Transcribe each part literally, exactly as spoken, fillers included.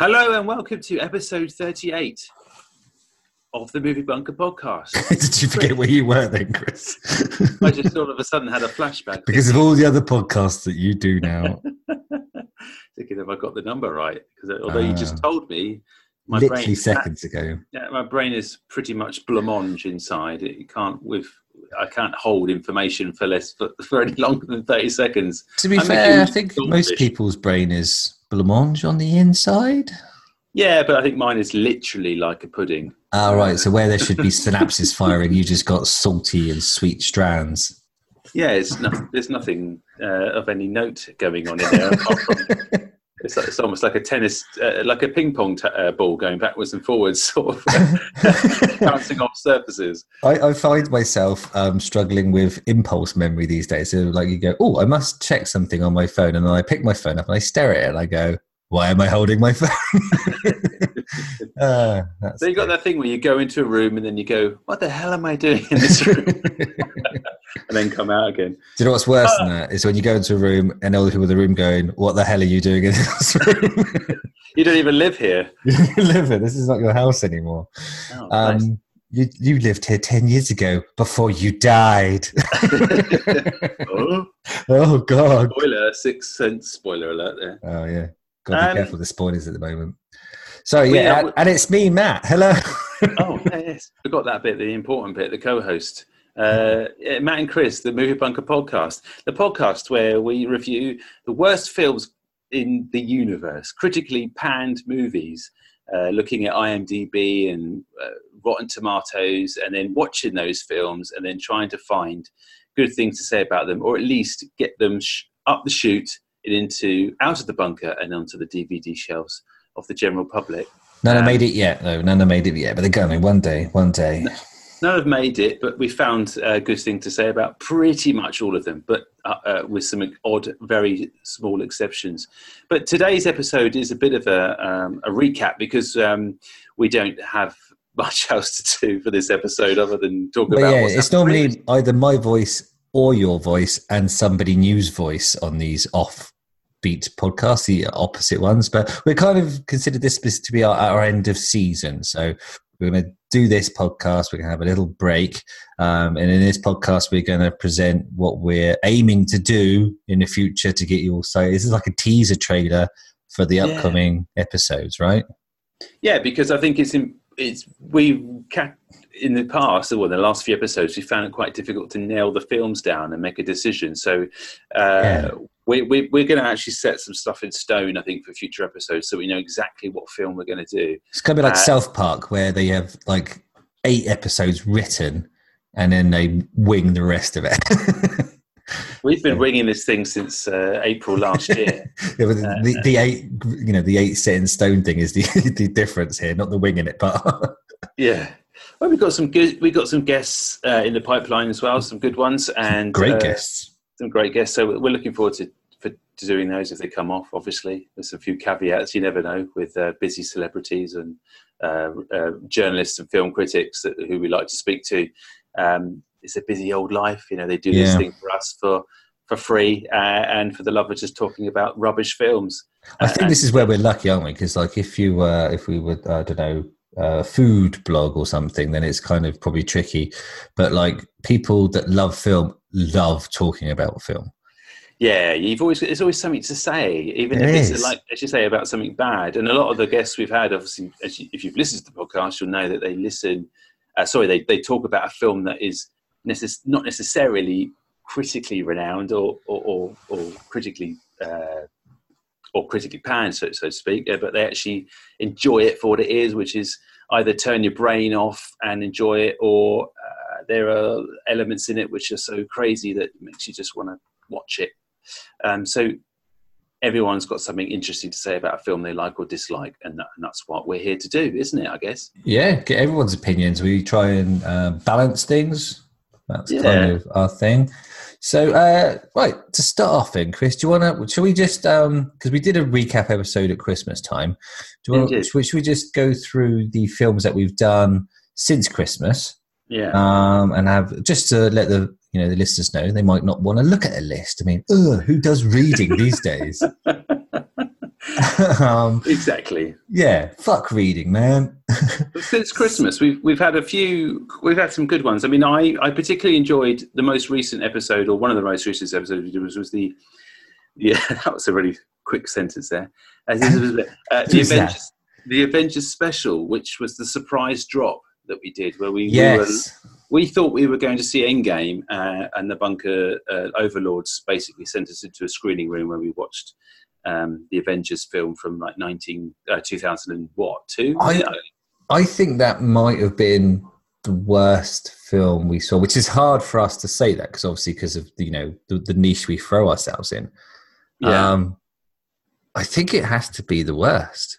Hello and welcome to episode thirty-eight of the Movie Bunker podcast. Did you forget where you were then, Chris? I just all of a sudden had a flashback. Because of all the other podcasts that you do now. Thinking, have I got the number right? Because although uh, you just told me, my literally brain seconds that, ago. Yeah, my brain is pretty much blancmange inside. It can't with. I can't hold information for less for, for any longer than thirty seconds. To be I fair, I think goldfish. Most people's brain is blancmange on the inside. Yeah, but I think mine is literally like a pudding. Ah, right. So where there should be synapses firing, you just got salty and sweet strands. Yeah, it's not, there's nothing uh, of any note going on in there. Apart from, it's, like, it's almost like a tennis, uh, like a ping pong t- uh, ball going backwards and forwards, sort of bouncing off surfaces. I, I find myself um, struggling with impulse memory these days. So, like, you go, oh, I must check something on my phone, and then I pick my phone up and I stare at it and I go, why am I holding my phone? uh, so you got that thing where you go into a room and then you go, what the hell am I doing in this room? And then come out again. Do you know what's worse uh, than that? It's when you go into a room and all the people in the room going, what the hell are you doing in this room? You don't even live here. You don't even live here. This is not your house anymore. Oh, um, nice. You you lived here ten years ago before you died. oh. oh, God. Spoiler, Sixth Sense spoiler alert there. Oh, yeah. Got to be um, careful with the spoilers at the moment. So, yeah, and, and it's me, Matt. Hello. oh, yes. Forgot that bit, the important bit, the co-host. Uh, Matt and Chris, the Movie Bunker podcast. The podcast where we review the worst films in the universe, critically panned movies, uh, looking at I M D B and uh, Rotten Tomatoes, and then watching those films and then trying to find good things to say about them, or at least get them sh- up the chute into out of the bunker and onto the D V D shelves of the general public. None um, have made it yet, though. None have made it yet, but they're going one day, one day. None have made it, but we found a good thing to say about pretty much all of them, but uh, uh, with some odd, very small exceptions. But today's episode is a bit of a, um, a recap because um, we don't have much else to do for this episode other than talk but about yeah, what's it's normally previously. Either my voice or your voice and somebody new's voice on these off-beat podcasts, the opposite ones. But we kind of considered this to be our, our end of season. So we're going to do this podcast. We're going to have a little break. Um, and in this podcast, we're going to present what we're aiming to do in the future to get you all excited. This is like a teaser trailer for the upcoming yeah. episodes, right? Yeah, because I think it's... in- It's we can, in the past, or well, the last few episodes, we found it quite difficult to nail the films down and make a decision. So uh, yeah. we, we, we're going to actually set some stuff in stone, I think, for future episodes, so we know exactly what film we're going to do. It's going to be like uh, South Park, where they have like eight episodes written, and then they wing the rest of it. We've been winging this thing since uh, April last year. yeah, but the, uh, the, the eight, you know, the eight set in stone thing is the, the difference here, not the winging it part. yeah, well, we've got some good, we've got some guests uh, in the pipeline as well, some good ones and great uh, guests, some great guests. So we're looking forward to, for, to doing those if they come off. Obviously, there's a few caveats. You never know with uh, busy celebrities and uh, uh, journalists and film critics that, who we like to speak to. Um, It's a busy old life, you know. They do yeah. this thing for us for for free, uh, and for the love of just talking about rubbish films. I uh, think this is where we're lucky, aren't we? Because, like, if you were, uh, if we were, I don't know, a uh, food blog or something, then it's kind of probably tricky. But like, people that love film love talking about film. Yeah, you've always there's always something to say, even it if it's is. like as you say about something bad. And a lot of the guests we've had, obviously, as you, if you've listened to the podcast, you'll know that they listen. Uh, sorry, they they talk about a film that is. Necess- not necessarily critically renowned or or, or, or critically uh, or critically panned, so so to speak, uh, but they actually enjoy it for what it is, which is either turn your brain off and enjoy it, or uh, there are elements in it which are so crazy that it makes you just want to watch it. Um, so everyone's got something interesting to say about a film they like or dislike, and, that, and that's what we're here to do, isn't it, I guess? Yeah, get everyone's opinions. We try and uh, balance things. That's yeah. kind of our thing. So, uh, right, to start off in, Chris, do you want to, shall we just, um, because we did a recap episode at Christmas time, do you wanna, should, we, should we just go through the films that we've done since Christmas? Yeah. Um, and have, just to let the, you know, the listeners know, they might not want to look at a list. I mean, ugh, who does reading these days? um, exactly. Yeah, fuck reading, man. Since Christmas, we've we've had a few. We've had some good ones. I mean, I I particularly enjoyed the most recent episode, or one of the most recent episodes we did, was, was the. Yeah, that was a really quick sentence there. Uh, the, Avengers, the Avengers special, which was the surprise drop that we did, where we yes. we, were, we thought we were going to see Endgame, uh, and the bunker uh, overlords basically sent us into a screening room where we watched um, the Avengers film from like nineteen, uh, two thousand and what, two? I, I think that might have been the worst film we saw, which is hard for us to say that because obviously because of, you know, the, the niche we throw ourselves in. Yeah. Um, I think it has to be the worst.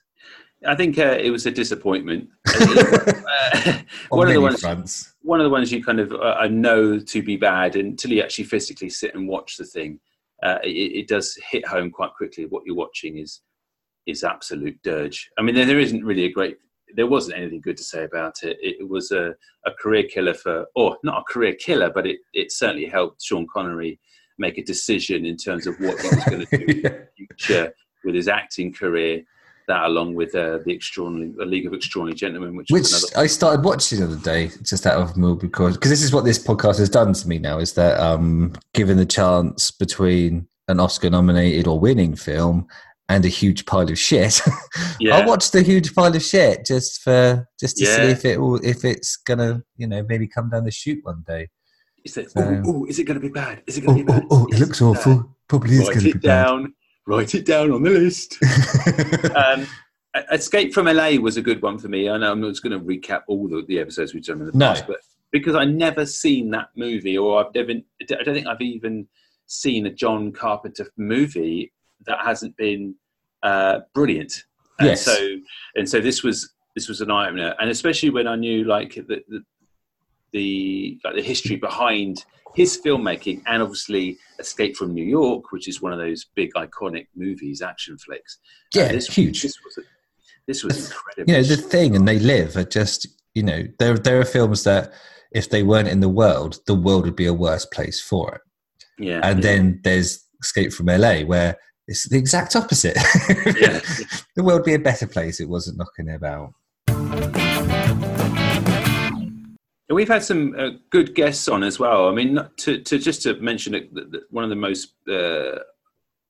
I think uh, it was a disappointment. uh, one of the ones, fronts. one of the ones you kind of uh, know to be bad until you actually physically sit and watch the thing. Uh, it, it does hit home quite quickly. What you're watching is is absolute dirge. I mean, there, there isn't really a great. There wasn't anything good to say about it. It was a, a career killer for, or not a career killer, but it, it certainly helped Sean Connery make a decision in terms of what he was going to do yeah. in the future with his acting career. That, along with uh, the extraordinary the League of Extraordinary Gentlemen, which, which was another- I started watching the other day, just out of mood because because this is what this podcast has done to me now, is that um, given the chance between an Oscar-nominated or winning film and a huge pile of shit, yeah. I watched the huge pile of shit just for just to yeah. see if it will, if it's gonna, you know, maybe come down the chute one day. Is it? So, oh, is it gonna be bad? Is it gonna oh, be bad? Oh, oh it looks awful. Bad. Probably is Write gonna it be down. Bad. Write it down on the list. um, Escape from L A was a good one for me. I know I'm not just going to recap all the, the episodes we've done in the no. past, but because I've never seen that movie, or I've never, I don't think I've even seen a John Carpenter movie that hasn't been uh, brilliant. And yes. So and so this was this was an eye-opener, and especially when I knew like the the, the like the history behind his filmmaking, and obviously Escape from New York, which is one of those big iconic movies, action flicks. Yeah, uh, this, huge. This was, this was incredible. You know, The Thing and They Live are just, you know, there there are films that if they weren't in the world, the world would be a worse place for it. Yeah. And yeah. then there's Escape from L A, where it's the exact opposite. yeah. The world would be a better place. It wasn't knocking about. We've had some uh, good guests on as well. I mean, to, to just to mention it, the, the, one of the most uh,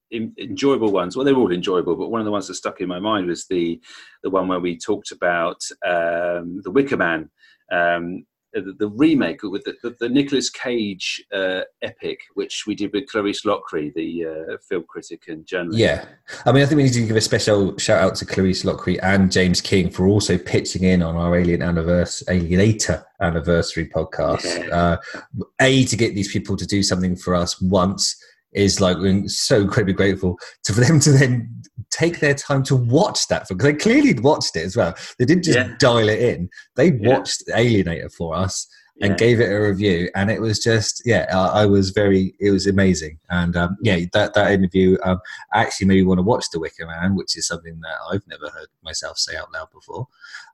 in, enjoyable ones. Well, they're all enjoyable, but one of the ones that stuck in my mind was the the one where we talked about um, the Wicker Man, um, the, the remake with the, the, the Nicolas Cage uh, epic, which we did with Clarisse Loughrey, the uh, film critic and journalist. Yeah, I mean, I think we need to give a special shout out to Clarisse Loughrey and James King for also pitching in on our Alien Anniversary, Alienator Anniversary podcast. Yeah. Uh, a to get these people to do something for us once is like, we're so incredibly grateful to for them to then take their time to watch that film, because they clearly watched it as well. They didn't just yeah. dial it in. They watched yeah. Alienator for us and yeah. gave it a review, and it was just yeah I, I was very it was amazing. And um, yeah that, that interview um, actually made me want to watch The Wicker Man, which is something that I've never heard myself say out loud before.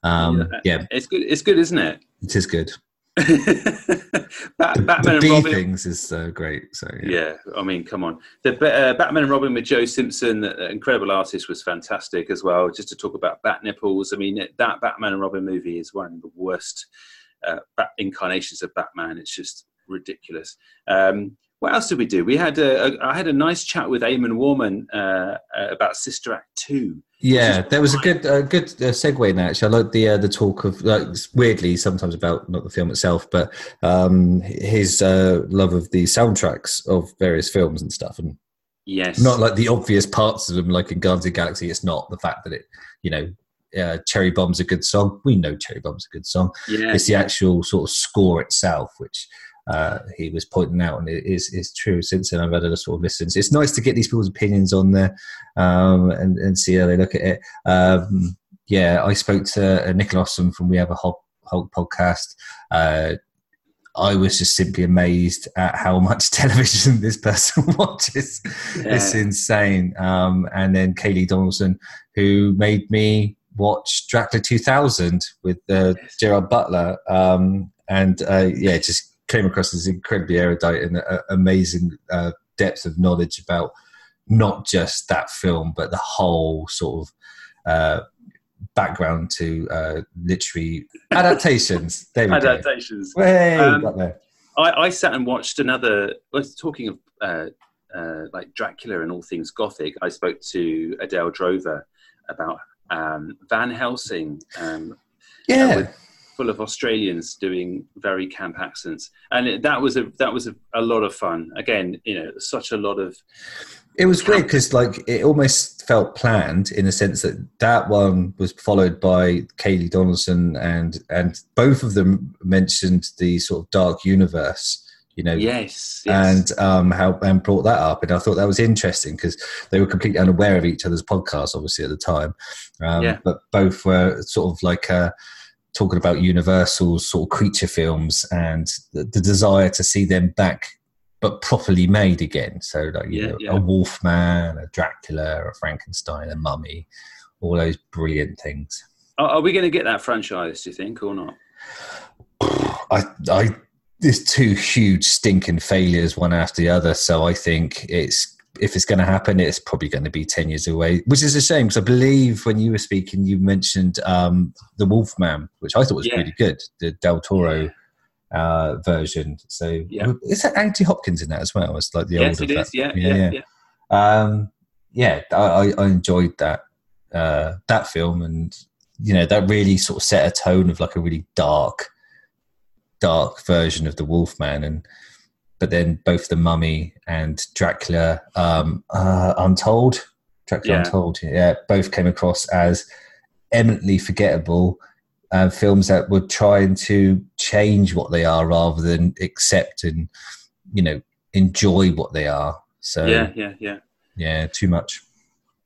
um, yeah. yeah it's good it's good isn't it it is good Bat- the, Batman the and Robin things is so great. So yeah. yeah, I mean, come on. The uh, Batman and Robin with Joe Simpson, uh, incredible artist, was fantastic as well. Just to talk about bat nipples, I mean, that Batman and Robin movie is one of the worst uh, bat- incarnations of Batman. It's just ridiculous. Um, what else did we do? We had a, a I had a nice chat with Eamon Warman uh, about Sister Act two. Yeah, there was a good a good uh, segue in that, actually. I like the uh, the talk of, like, weirdly, sometimes about not the film itself, but um, his uh, love of the soundtracks of various films and stuff. And yes, not like the obvious parts of them, like in Guardians of the Galaxy. It's not the fact that it, you know, uh, Cherry Bomb's a good song. We know Cherry Bomb's a good song. Yeah, it's the yeah. actual sort of score itself, which uh, he was pointing out, and it is is true. Since then, I've had a sort of listen. So it's nice to get these people's opinions on there, um, and and see how they look at it. Um, yeah, I spoke to uh, Nicolas Cage from We Have a Hulk, Hulk podcast. Uh, I was just simply amazed at how much television this person watches. Yeah. It's insane. Um, and then Kaylee Donaldson, who made me watch Dracula two thousand with uh, Gerard Butler, um, and uh, yeah, just. came across as incredibly erudite and uh, amazing uh, depth of knowledge about not just that film, but the whole sort of uh, background to uh, literary adaptations. There we adaptations. Go. Adaptations. Um, there. I, I sat and watched another, well, talking of uh, uh, like Dracula and all things Gothic, I spoke to Adele Drover about um, Van Helsing. Um, yeah. Uh, with, full of Australians doing very camp accents, and it, that was a that was a, a lot of fun. Again, you know, such a lot of. It was camp- great because, like, it almost felt planned in the sense that that one was followed by Kaylee Donaldson, and and both of them mentioned the sort of dark universe, you know. Yes. yes. And um, how and brought that up, and I thought that was interesting because they were completely unaware of each other's podcasts, obviously at the time, um, yeah. but both were sort of like a. talking about Universal sort of creature films and the, the desire to see them back, but properly made again. So like, you yeah, know, yeah. a Wolfman, a Dracula, a Frankenstein, a Mummy, all those brilliant things. Are, are we going to get that franchise, do you think, or not? I, I, there's two huge stinking failures, one after the other. So I think it's, if it's going to happen, it's probably going to be ten years away, which is a shame because I believe when you were speaking, you mentioned um, The Wolfman, which I thought was yeah. pretty good, the Del Toro yeah. uh, version. So yeah. is that Anthony Hopkins in that as well? It's like the yes, older. Yes, it is. Yeah, yeah, yeah. yeah. Um, yeah I, I enjoyed that uh, that film, and you know that really sort of set a tone of like a really dark, dark version of The Wolfman, and. But then both The Mummy and Dracula um, uh, Untold, Dracula yeah. Untold, yeah, both came across as eminently forgettable uh, films that were trying to change what they are rather than accept and, you know, enjoy what they are. So yeah, yeah, yeah, yeah, too much.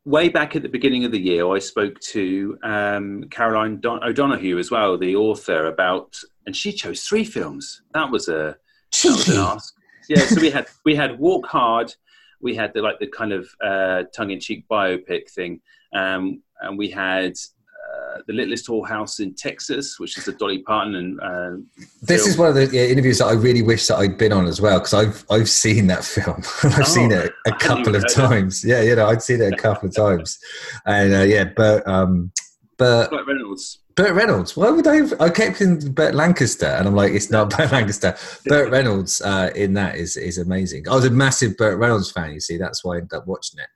Way back at the beginning of the year, I spoke to um, Caroline Don- O'Donoghue as well, the author, about, and she chose three films. That was a that was an ask. Yeah, so we had we had Walk Hard, we had the like the kind of uh, tongue-in-cheek biopic thing, um, and we had uh, the Littlest Whore House in Texas, which is a Dolly Parton and. Uh, this film. Is one of the yeah, interviews that I really wish that I'd been on as well, because I've I've seen that film. I've oh, seen it a couple of times. That. Yeah, you know, I'd seen it a couple of times, and uh, yeah, but um, but Burt Reynolds. Burt Reynolds. Why would I? Have, I kept in Burt Lancaster, and I'm like, it's not Burt Lancaster. Burt Reynolds uh, in that is is amazing. I was a massive Burt Reynolds fan. You see, that's why I ended up watching it.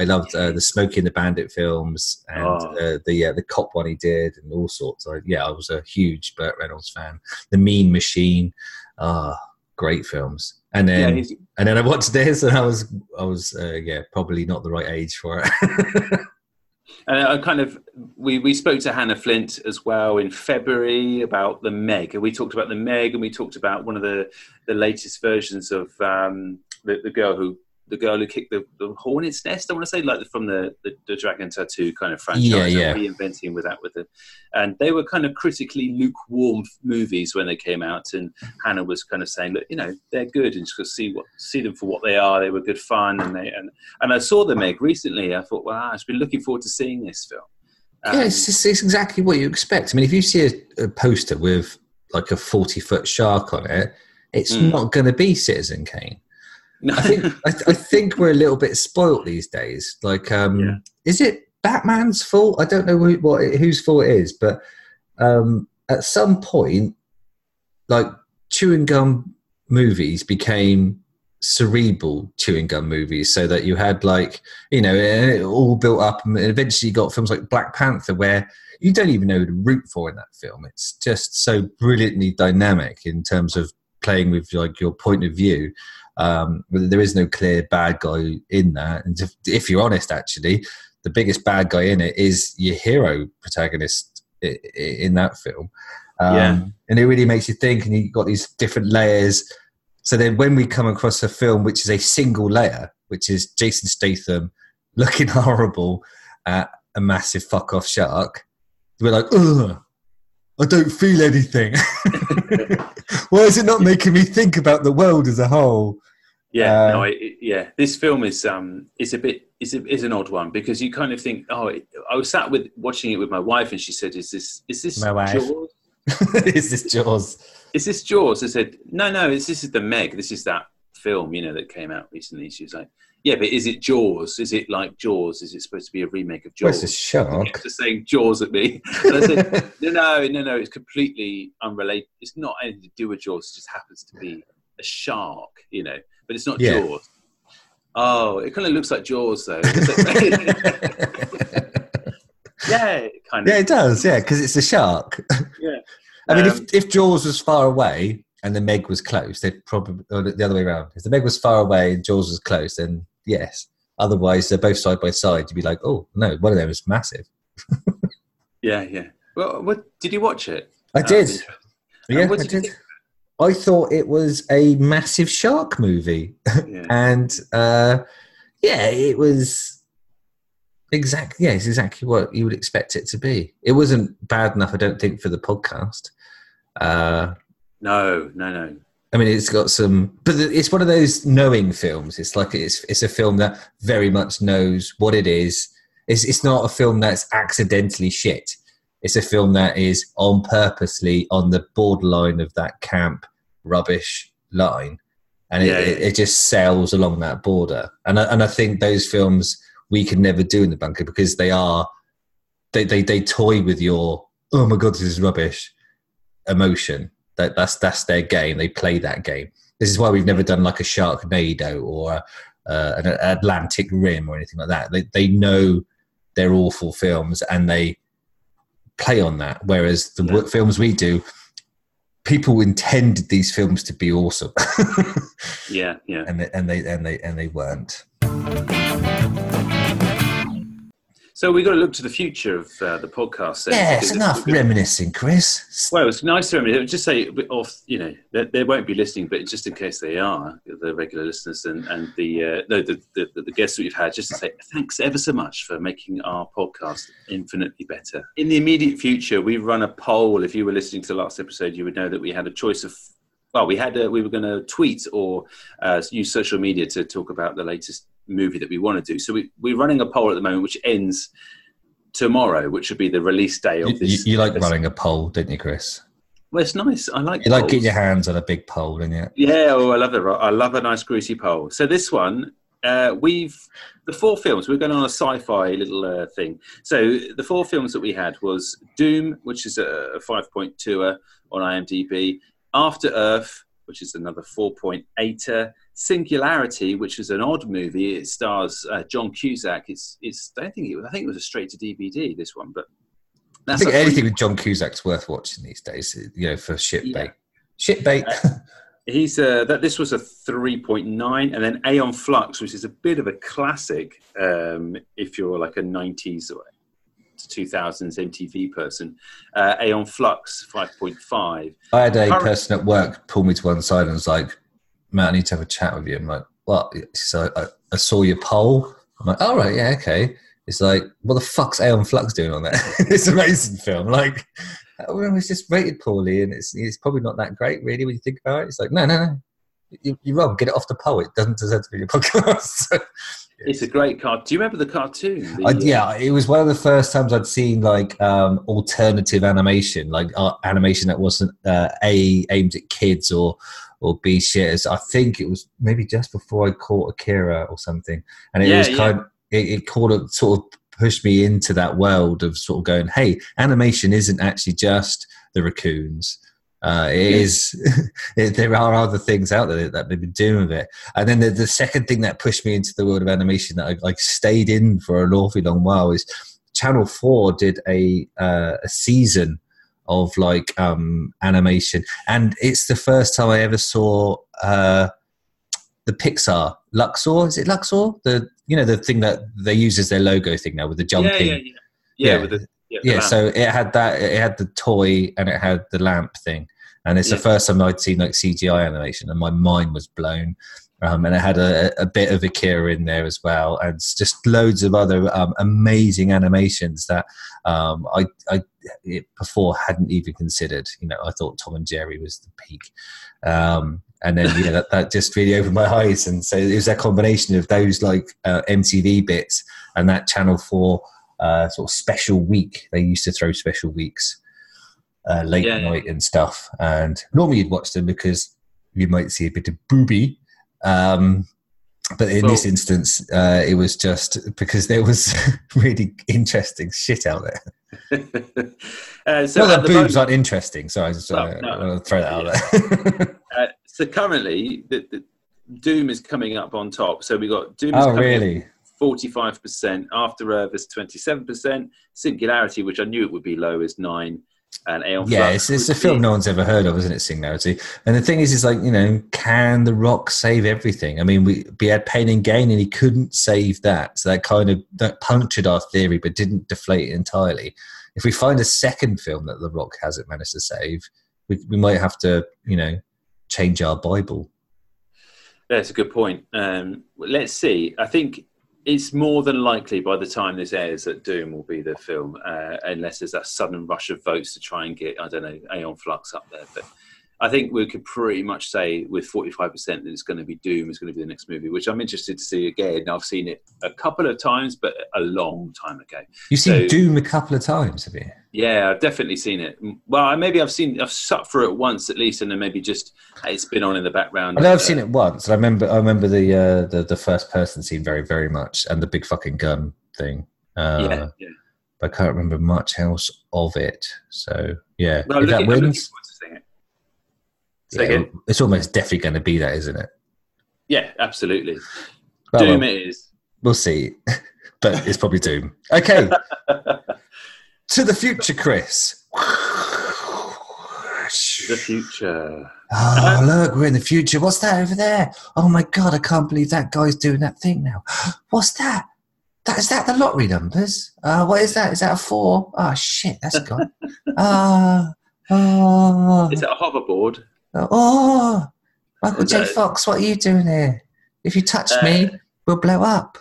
I loved uh, the Smokey and the Bandit films, and oh. uh, the uh, the cop one he did, and all sorts. I, yeah, I was a huge Burt Reynolds fan. The Mean Machine, ah, oh, great films. And then yeah, and then I watched this, and I was I was uh, yeah probably not the right age for it. And I kind of we, we spoke to Hannah Flint as well in February about The Meg, and we talked about The Meg, and we talked about one of the, the latest versions of um, the, the girl who the girl who kicked the, the hornet's nest. I want to say like the, from the, the, the Dragon Tattoo kind of franchise, yeah, yeah. reinventing with that with it. And they were kind of critically lukewarm movies when they came out, and Hannah was kind of saying, look, you know, they're good, and just see what see them for what they are. They were good fun, and they and, and I saw The Meg recently. I thought, wow, I've been looking forward to seeing this film. Um, yeah, it's, just, it's exactly what you expect. I mean, if you see a, a poster with like a forty-foot shark on it, it's mm. not going to be Citizen Kane. No. I think I, th- I think we're a little bit spoilt these days. Like, um, yeah. is it Batman's fault? I don't know who, what whose fault it is, but um, at some point, like chewing gum movies became cerebral chewing gum movies, so that you had like you know it all built up, and eventually you got films like Black Panther where you don't even know who to root for in that film. It's just so brilliantly dynamic in terms of playing with like your point of view. Um, there is no clear bad guy in that, and if, if you're honest, actually, the biggest bad guy in it is your hero protagonist in, in that film. Um, yeah. And it really makes you think, and you've got these different layers. So then, when we come across a film which is a single layer, which is Jason Statham looking horrible at a massive fuck off shark, we're like, ugh, I don't feel anything. Why is it not making me think about the world as a whole? Yeah, um, no, it, it, yeah. This film is um, is a bit is a, is an odd one because you kind of think, oh, it, I was sat with watching it with my wife, and she said, "Is this is this Jaws? Is this Jaws? Is this Jaws?" I said, "No, no, it's, this is The Meg. This is that film, you know, that came out recently." She was like, Yeah, but is it Jaws? Is it like Jaws? Is it supposed to be a remake of Jaws? Where's the shark? It's just saying Jaws at me. And I said, no, no, no, no, it's completely unrelated. It's not anything to do with Jaws. It just happens to be a shark, you know. But it's not yeah. Jaws. Oh, it kind of looks like Jaws, though. Yeah, it kind of. Yeah, it does, yeah, because it's a shark. Yeah. I um, mean, if, if Jaws was far away and the Meg was close, they'd probably, or the other way around. If the Meg was far away and Jaws was close, then yes. Otherwise, they're both side by side. You'd be like, oh, no, one of them is massive. Yeah, yeah. Well, what, did you watch it? I did. Um, yeah, what did I did. You think? I thought it was a massive shark movie. Yeah. And, uh, yeah, it was exactly, yeah, it's exactly what you would expect it to be. It wasn't bad enough, I don't think, for the podcast. Uh, no, no, no. I mean, it's got some, but it's one of those knowing films. It's like, it's it's a film that very much knows what it is. It's It's not a film that's accidentally shit. It's a film that is on purposely on the borderline of that camp rubbish line. And it, yeah, yeah. it, it just sails along that border. And I, and I think those films we can never do in the bunker because they are, they, they, they toy with your, oh my God, this is rubbish emotion. That that's, that's their game. They play that game. This is why we've never done like a Sharknado or a, uh, an Atlantic Rim or anything like that. They, they know they're awful films and they play on that, whereas the yeah. films we do, people intended these films to be awesome. yeah, yeah, and they, and they and they and they weren't. So we got to look to the future of uh, the podcast. So yeah, it's enough it's reminiscing, Chris. Well, it's nice to reminisce. Just say off, you know, they, they won't be listening, but just in case they are, the regular listeners and and the uh, no, the, the the guests that we've had, just to say thanks ever so much for making our podcast infinitely better. In the immediate future, we run a poll. If you were listening to the last episode, you would know that we had a choice of. Well, we had a, we were going to tweet or uh, use social media to talk about the latest movie that we want to do. So we, we're running a poll at the moment, which ends tomorrow, which would be the release day of this. You, you like episode. Running a poll, don't you, Chris? Well, it's nice. I like. You polls. Like getting your hands on a big poll, don't you? Yeah, oh, I love it. I love a nice greasy poll. So this one, uh, we've the four films. We're going on a sci-fi little uh, thing. So the four films that we had was Doom, which is a five point two on IMDb. After Earth, which is another four point eight. Singularity, which is an odd movie. It stars uh, John Cusack. It's, it's. I don't think it was. I think it was a straight to D V D. This one, but that's I think anything with John Cusack's worth watching these days. You know, for shit bait. Yeah. Shit bait. Uh, he's uh, that. This was a three point nine, and then Aeon Flux, which is a bit of a classic. Um, if you're like a nineties or two thousands M T V person, uh, Aeon Flux five point five. I had a Current- person at work pull me to one side and was like, "Matt, I need to have a chat with you." I'm like, "What?" So I, I saw your poll. I'm like, "All right, yeah, okay." It's like, "What the fuck's Aeon Flux doing on there?" It's an amazing film. Like, oh, it's just rated poorly, and it's it's probably not that great, really, when you think about it. It's like, no, no, no, you, you're wrong. Get it off the poll. It doesn't deserve to be your podcast. It's a great card. Do you remember the cartoon? The, I, yeah, it was one of the first times I'd seen like um, alternative animation, like uh, animation that wasn't uh, A, aimed at kids or or B shitters. I think it was maybe just before I caught Akira or something, and it yeah, was kind. Yeah. Of, it, it called it sort of pushed me into that world of sort of going, hey, animation isn't actually just the raccoons. Uh, it yeah. is. There are other things out there that they've been doing with it. And then the, the second thing that pushed me into the world of animation that I like stayed in for an awfully long while is Channel four did a uh, a season of like um, animation, and it's the first time I ever saw uh, the Pixar Luxor. Is it Luxor? The you know the thing that they use as their logo thing now with the jumping. Yeah, yeah, yeah. yeah. yeah with the- Yeah, yeah so it had that. It had the toy and it had the lamp thing, and it's yeah. the first time I'd seen like C G I animation, and my mind was blown. Um, and it had a, a bit of Akira in there as well, and just loads of other um, amazing animations that um, I, I it before hadn't even considered. You know, I thought Tom and Jerry was the peak, um, and then yeah, that, that just really opened my eyes. And so it was that combination of those like uh, M T V bits and that Channel four. Uh, sort of special week. They used to throw special weeks uh, late yeah, night yeah. and stuff, and normally you'd watch them because you might see a bit of booby um, But in so, this instance, uh, it was just because there was really interesting shit out there. uh, so well, the, the boobs moment, aren't interesting, so I just no, uh, no, I'll throw that out yeah. there. uh, so currently, the, the Doom is coming up on top. So we got Doom is oh, coming really? up forty-five percent. After Earth is twenty-seven percent. Singularity, which I knew it would be low, is nine percent. And Aeon yeah, Flux, it's, it's a film no one's ever heard of, isn't it? Singularity. And the thing is, is like, you know, can The Rock save everything? I mean, we, we had Pain and Gain, and he couldn't save that. So that kind of that punctured our theory, but didn't deflate it entirely. If we find a second film that The Rock hasn't managed to save, we, we might have to, you know, change our Bible. That's a good point. Um, let's see. I think it's more than likely by the time this airs that Doom will be the film, uh, unless there's that sudden rush of votes to try and get, I don't know, Aeon Flux up there. But I think we could pretty much say with forty-five percent that it's going to be Doom, it's going to be the next movie, which I'm interested to see again. I've seen it a couple of times, but a long time ago. You've so, seen Doom a couple of times, have you? Yeah, I've definitely seen it. Well, maybe I've seen, I've sat for it once at least, and then maybe just it's been on in the background. I know I've uh, seen it once. I remember, I remember the, uh, the the first person scene very, very much, and the big fucking gun thing. Uh, yeah, yeah. But I can't remember much else of it. So yeah, well, if that wins. Yeah, it's almost definitely going to be that, isn't it? Yeah, absolutely. Well, Doom well, it is. We'll see. But it's probably Doom. Okay. To the future, Chris. The future. Oh, look, we're in the future. What's that over there? Oh, my God, I can't believe that guy's doing that thing now. What's that? That, is that the lottery numbers? Uh, what is that? Is that a four? Oh, shit, that's gone. Uh, uh, is that a hoverboard? Oh, Michael J. Fox, what are you doing here? If you touch uh, me, we'll blow up.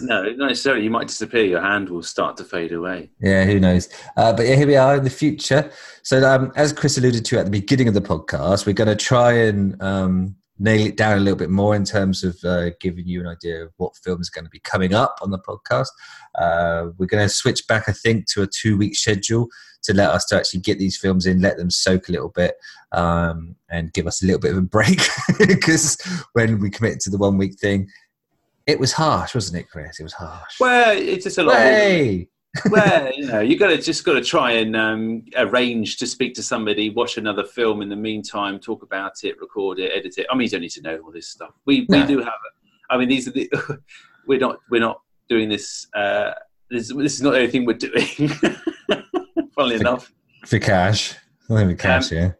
No, not necessarily. You might disappear. Your hand will start to fade away. Yeah, who knows? Uh, but yeah, here we are in the future. So um, as Chris alluded to at the beginning of the podcast, we're going to try and um, nail it down a little bit more in terms of uh, giving you an idea of what film is going to be coming up on the podcast. Uh, we're going to switch back, I think, to a two-week schedule to let us to actually get these films in, let them soak a little bit, um, and give us a little bit of a break, because when we committed to the one week thing, it was harsh, wasn't it, Chris? It was harsh. Well, it's just a lot. Hey. Well, you know, you got to just got to try and um, arrange to speak to somebody, watch another film in the meantime, talk about it, record it, edit it. I mean, you don't need to know all this stuff. We no. we do have. I mean, these are the. we're not we're not doing this. Uh, this this is not the only thing we're doing. Funnily for, enough. For cash. I think we cash, um, yeah.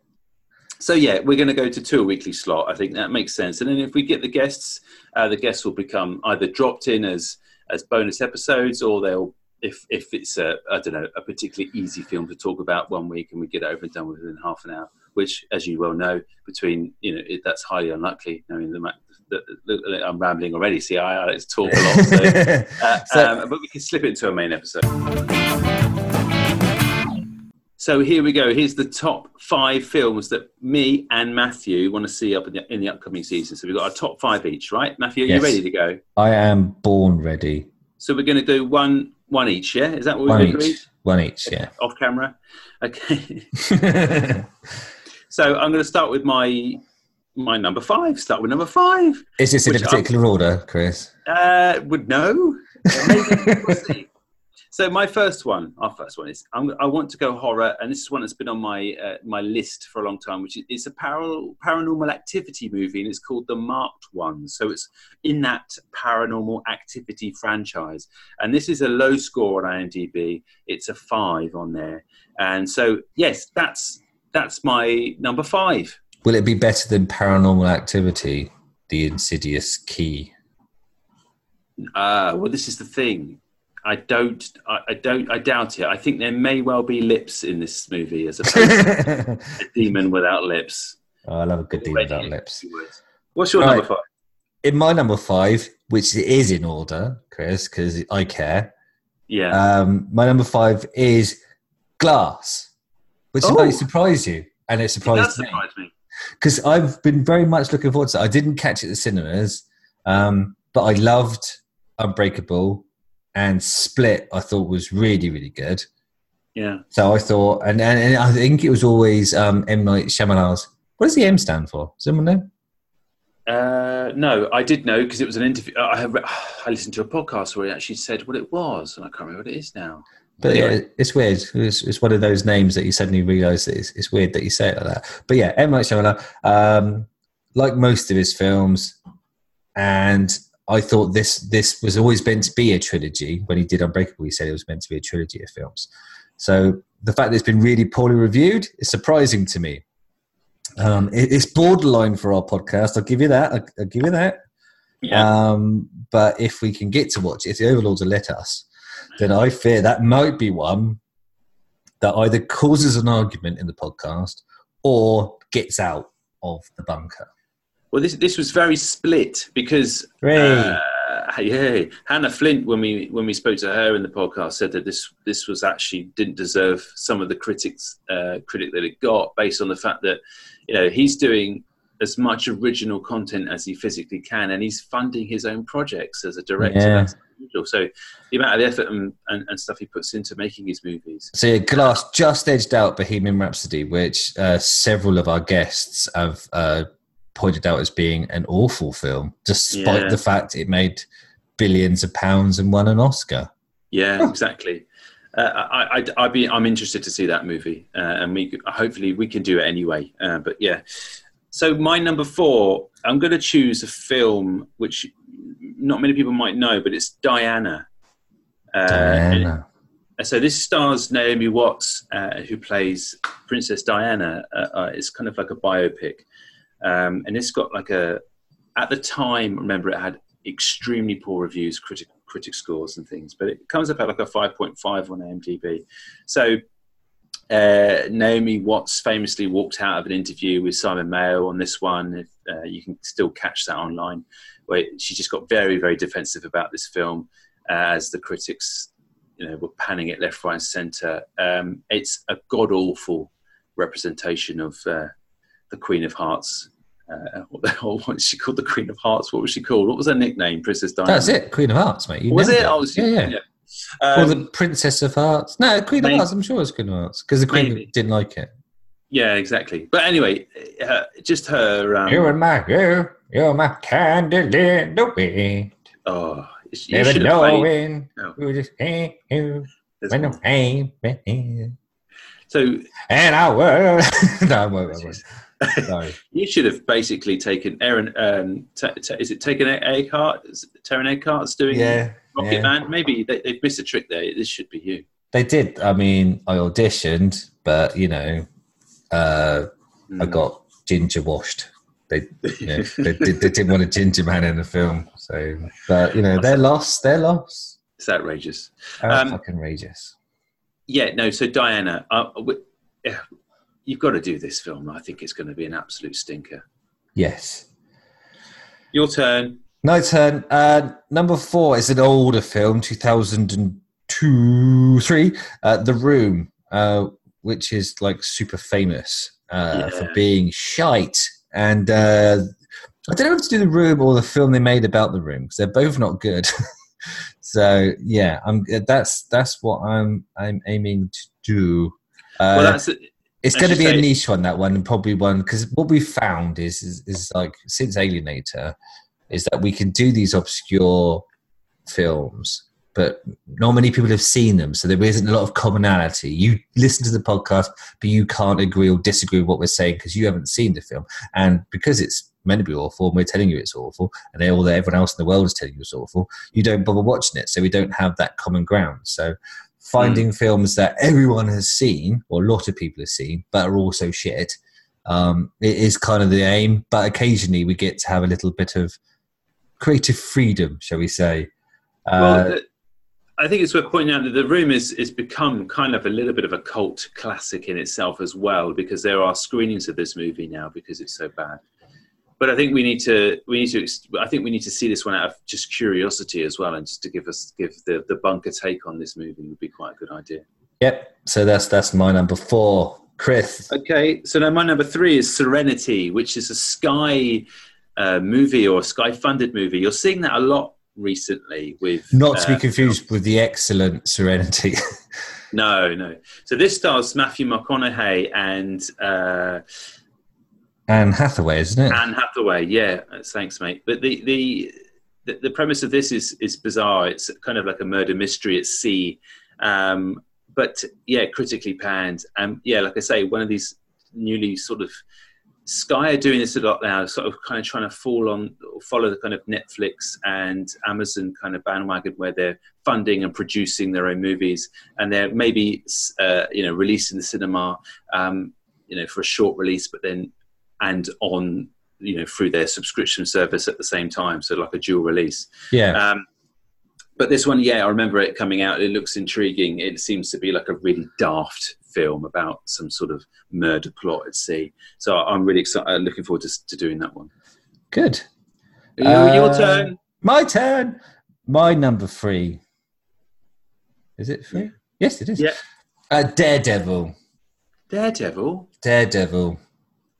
So, yeah, we're going to go to two a weekly slot. I think that makes sense. And then if we get the guests, uh, the guests will become either dropped in as as bonus episodes, or they'll, if if it's, a, I don't know, a particularly easy film to talk about one week and we get it over and done within half an hour, which, as you well know, between, you know, it, that's highly unlikely. I mean, the, the, the, I'm rambling already. See, I, I let's talk a lot. So, uh, so- um, but we can slip it into a main episode. So here we go. Here's the top five films that me and Matthew want to see up in the, in the upcoming season. So we've got our top five each, right? Matthew, are yes. you ready to go? I am born ready. So we're going to do one one each, yeah? Is that what one we agreed? Each. One each, yeah. Off camera. Okay. So I'm going to start with my my number five. Start with number five. Is this in a particular I'm, order, Chris? Uh, would no. We'll see. So my first one, our first one is, I'm, I want to go horror, and this is one that's been on my uh, my list for a long time, which is it's a paral- paranormal activity movie, and it's called The Marked One. So it's in that Paranormal Activity franchise. And this is a low score on IMDb. It's a five on there. And so, yes, that's that's my number five. Will it be better than Paranormal Activity, The Insidious Key? Uh, well, this is the thing. I don't, I don't, I doubt it. I think there may well be lips in this movie as opposed to a demon without lips. Oh, I love a good demon without lips. What's your right. number five? In my number five, which is in order, Chris, because I care. Yeah. Um, my number five is Glass, which oh. might surprise you. And it surprised it me. me. Because I've been very much looking forward to it. I didn't catch it at the cinemas, um, but I loved Unbreakable. And Split, I thought, was really, really good. Yeah. So I thought, and, and, and I think it was always um, M. Night Shyamalan's. What does the M stand for? Does anyone know? Uh, no, I did know because it was an interview. I, I listened to a podcast where he actually said what it was, and I can't remember what it is now. But yeah, yeah it's weird. It's, it's one of those names that you suddenly realise that it's, it's weird that you say it like that. But yeah, M. Night Shyamalan, um, like most of his films, and I thought this this was always meant to be a trilogy. When he did Unbreakable, he said it was meant to be a trilogy of films. So the fact that it's been really poorly reviewed is surprising to me. Um, it, it's borderline for our podcast. I'll give you that. I'll, I'll give you that. Yeah. Um, but if we can get to watch it, if the overlords will let us, then I fear that might be one that either causes an argument in the podcast or gets out of the bunker. Well, this this was very split because uh, yeah, Hannah Flint, when we when we spoke to her in the podcast, said that this this was actually didn't deserve some of the critics uh, critic that it got, based on the fact that, you know, he's doing as much original content as he physically can, and he's funding his own projects as a director. Yeah. That's unusual. So the amount of effort and, and, and stuff he puts into making his movies. So yeah, Glass just edged out Bohemian Rhapsody, which uh, several of our guests have uh, pointed out as being an awful film, despite yeah. the fact it made billions of pounds and won an Oscar. Yeah, huh. exactly. Uh, I, I, I'd be, I'm interested to see that movie, uh, and we hopefully we can do it anyway. Uh, but yeah. So my number four, I'm going to choose a film which not many people might know, but it's Diana. Uh, Diana. It, so this stars Naomi Watts, uh, who plays Princess Diana. Uh, uh, it's kind of like a biopic. Um, and it's got like a, at the time, remember, it had extremely poor reviews, critic, critic scores and things, but it comes up at like a five point five on IMDb. So Uh, Naomi Watts famously walked out of an interview with Simon Mayo on this one. If, uh, you can still catch that online, where she just got very, very defensive about this film, uh, as the critics, you know, were panning it left, right, and centre. Um, it's a god awful representation of uh, the Queen of Hearts. Uh, what the hell was she called? The Queen of Hearts. What was she called? What was her nickname? Princess Diana. That's it, Queen of Hearts, mate. You was it? Oh, was yeah, yeah. yeah. Um, or the Princess of Hearts. No, Queen maybe, of Hearts. I'm sure it's Queen of Hearts because the Queen maybe. didn't like it. Yeah, exactly. But anyway, uh, just her. Um, you and my girl, you're my candle in the wind. Oh, you never knowing. Oh. You just ain't you when I'm angry. So and I will. no, I won't. I won't. Sorry. You should have basically taken Aaron. Um, t- t- is it taken Eckhart? Taron Eckhart's doing yeah. it. Rocket yeah. Man, maybe they, they've missed a trick there. This should be you. They did. I mean, I auditioned, but, you know, uh, mm. I got ginger washed. They, you know, they, they, they didn't want a ginger man in the film. So, but, you know, their loss, their loss. It's outrageous. Um, fucking outrageous. Yeah, no, so Diana, uh, we, yeah, you've got to do this film. I think it's going to be an absolute stinker. Yes. Your turn. My turn. Uh, number four is an older film, two thousand two, three, uh, The Room, uh, which is like super famous uh, yeah. for being shite. And uh, I don't know if to do The Room or the film they made about The Room because they're both not good. so yeah, I'm. That's that's what I'm. I'm aiming to do. Uh, well, that's. A- It's going to be a niche one, that one, and probably one because what we found is, is is like since Alienator, is that we can do these obscure films, but not many people have seen them, so there isn't a lot of commonality. You listen to the podcast, but you can't agree or disagree with what we're saying because you haven't seen the film, and because it's meant to be awful, and we're telling you it's awful, and all that everyone else in the world is telling you it's awful. You don't bother watching it, so we don't have that common ground. So. Finding mm. films that everyone has seen, or a lot of people have seen, but are also shit, um, it is kind of the aim. But occasionally we get to have a little bit of creative freedom, shall we say. Uh, well, I think it's worth pointing out that The Room is, is become kind of a little bit of a cult classic in itself as well, because there are screenings of this movie now because it's so bad. But I think we need to we need to I think we need to see this one out of just curiosity as well, and just to give us give the, the bunker take on this movie would be quite a good idea. Yep. So that's that's my number four, Chris. Okay. So now my number three is Serenity, which is a Sky uh, movie or a Sky funded movie. You're seeing that a lot recently with not to uh, be confused with the excellent Serenity. no, no. So this stars Matthew McConaughey and. Uh, Anne Hathaway, isn't it? Anne Hathaway, yeah. Thanks, mate. But the the the, the premise of this is is bizarre. It's kind of like a murder mystery at sea, um, but yeah, critically panned. And um, yeah, like I say, one of these newly sort of Sky are doing this a lot now, sort of kind of trying to fall on, follow the kind of Netflix and Amazon kind of bandwagon where they're funding and producing their own movies, and they're maybe uh, you know released in the cinema, um, you know, for a short release, but then and on, you know, through their subscription service at the same time, so like a dual release. Yeah. Um, but this one, yeah, I remember it coming out. It looks intriguing. It seems to be like a really daft film about some sort of murder plot at sea. So I'm really excited, looking forward to, to doing that one. Good. Your, uh, your turn. My turn. My number three. Is it three? Yeah. Yes, it is. Yeah. Uh, Daredevil. Daredevil? Daredevil.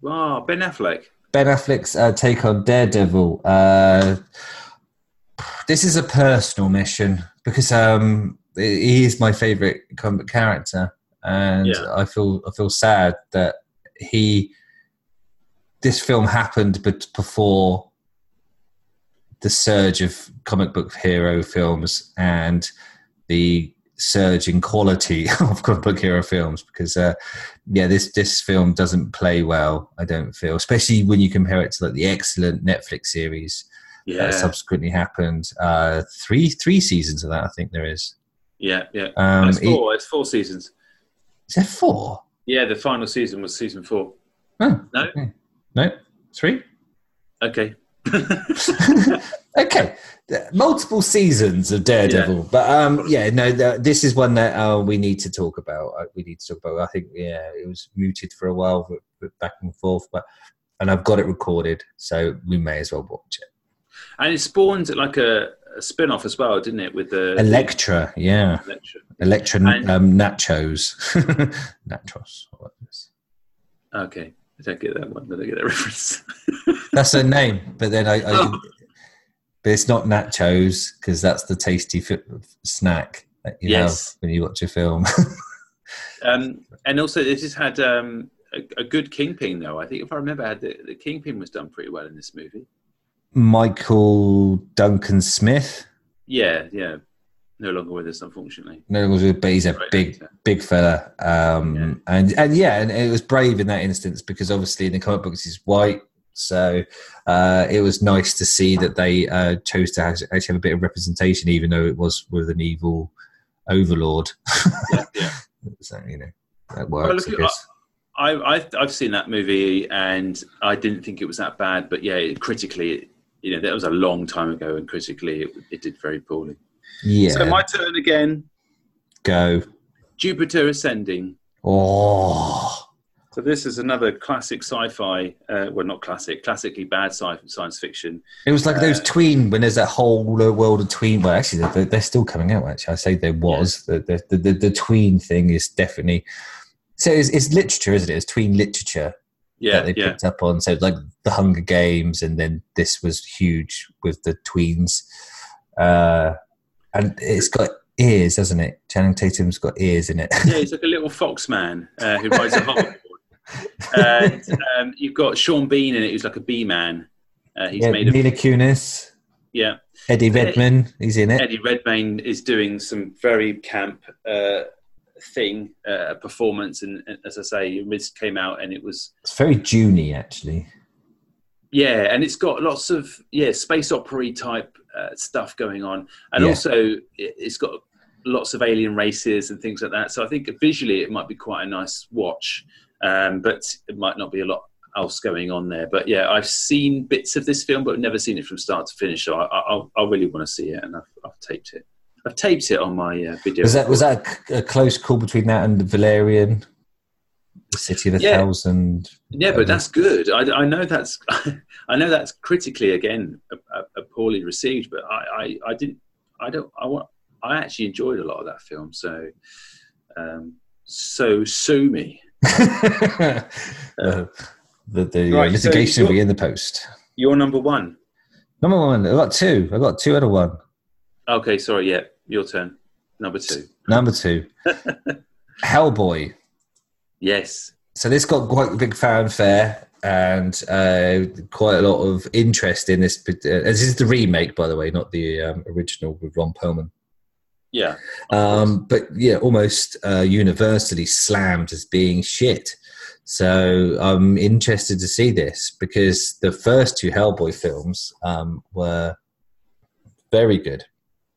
Wow, Ben Affleck. Ben Affleck's uh, take on Daredevil. Uh, this is a personal mission because um, he is my favourite comic character. And yeah. I feel I feel sad that he. This film happened, but before the surge of comic book hero films and the surge in quality of comic book hero films, because uh, yeah, this this film doesn't play well. I don't feel, especially when you compare it to like the excellent Netflix series yeah. that subsequently happened. Uh, three three seasons of that, I think there is. Yeah, yeah. Um, it's four. It, it's four seasons. Is there four? Yeah, the final season was season four. Oh, no? Okay. No? Three? Okay. Okay. Multiple seasons of Daredevil. Yeah. But, um, yeah, no, th- this is one that uh, we need to talk about. We need to talk about. I think, yeah, it was muted for a while, but, but back and forth. But and I've got it recorded, so we may as well watch it. And it spawned like a, a spin-off as well, didn't it? With the Electra, yeah, Electra, Electra and, um, nachos, nachos. Okay, I don't get that one. I don't get that reference. That's her name, but then I, I oh. but it's not nachos because that's the tasty f- snack that you yes. have when you watch a film. um, and also, it just had um, a, a good Kingpin, though. I think if I remember, I had the, the Kingpin was done pretty well in this movie. Michael Duncan Smith. Yeah, yeah. No longer with us, unfortunately. No longer with us, but he's a right, big, yeah. big fella. Um, yeah. And, and yeah, and it was brave in that instance because obviously in the comic books he's white. So uh, it was nice to see that they uh, chose to have, actually have a bit of representation, even though it was with an evil overlord. Yeah, yeah. So, you know, that works, well, I guess. Up. I, I've, I've seen that movie and I didn't think it was that bad, but yeah, critically, you know, that was a long time ago and critically it, it did very poorly. Yeah. So my turn again. Go. Jupiter Ascending. Oh. So this is another classic sci-fi, uh, well, not classic, classically bad sci- science fiction. It was like uh, those tween, when there's that whole world of tween. Well, actually, they're, they're still coming out, actually. I say there was. Yeah. The, the, the, the tween thing is definitely... So it's, it's literature, isn't it? It's tween literature yeah, that they yeah. picked up on. So like the Hunger Games, and then this was huge with the tweens. Uh, and it's got ears, hasn't it? Channing Tatum's got ears in it. Yeah, he's like a little fox man uh, who rides a hoverboard. And um, you've got Sean Bean in it, who's like a bee man. Uh, he's yeah, made Mila Kunis. Yeah. Eddie Redmayne, Eddie, he's in it. Eddie Redmayne is doing some very camp... Uh, thing uh performance, and, and as I say, Riz came out and it was it's very June-y actually, yeah, and it's got lots of yeah space opera type uh, stuff going on, and yeah. also it's got lots of alien races and things like that, so I think visually it might be quite a nice watch, um but it might not be a lot else going on there. But yeah, I've seen bits of this film but I've never seen it from start to finish, so I, I, I really want to see it, and I've, I've taped it I've taped it on my uh, video. Was that was that a, a close call between that and the Valerian, the City of a yeah. Thousand? Yeah, but that's good. I, I know that's I know that's critically again a, a poorly received, but I, I, I didn't I don't I want I actually enjoyed a lot of that film. So um, so sue me. uh, the the right, litigation so will be in the post. You're number one. Number one. I got two. I got two out of one. Okay, sorry, yeah, your turn. Number two. Number two. Hellboy. Yes. So this got quite a big fanfare and uh, quite a lot of interest in this. Uh, this is the remake, by the way, not the um, original with Ron Perlman. Yeah. Um, but yeah, almost uh, universally slammed as being shit. So I'm interested to see this because the first two Hellboy films um, were very good.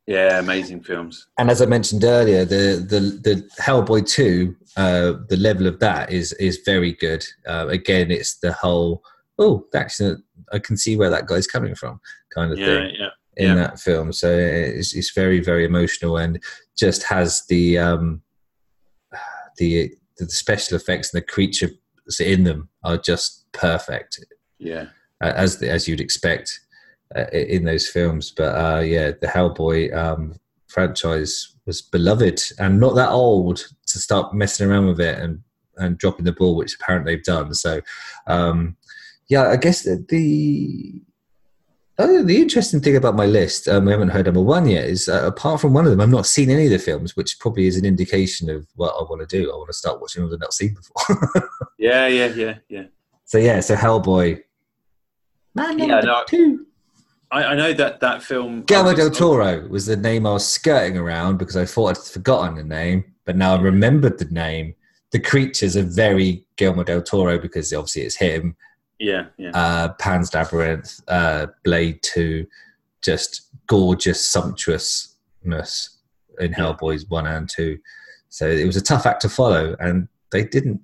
Yeah, amazing films. And as I mentioned earlier, the the, the Hellboy two, uh, the level of that is is very good. Uh, again, it's the whole, oh, actually, I can see where that guy's coming from kind of yeah, thing. Yeah. in yeah. that film. So it's, it's very, very emotional and just has the, um, the, the special effects and the creature in them are just perfect. Yeah. Uh, as, the, as you'd expect uh, in those films. But, uh, yeah, the Hellboy, um, franchise was beloved and not that old to start messing around with it and, and dropping the ball, which apparently they've done. So, um, yeah, I guess the, the Oh, the interesting thing about my list, um, we haven't heard number one yet, is uh, apart from one of them, I've not seen any of the films, which probably is an indication of what I want to do. I want to start watching ones I've not seen before. yeah, yeah, yeah, yeah. So, yeah, so Hellboy. Man, yeah, no, two. I, I know that that film... Guillermo del Toro was the name I was skirting around because I thought I'd forgotten the name, but now I remembered the name. The creatures are very Guillermo del Toro because obviously it's him. Yeah, yeah. Uh, Pan's Labyrinth, uh, Blade two, just gorgeous sumptuousness in Hellboys one and two. So it was a tough act to follow, and they didn't.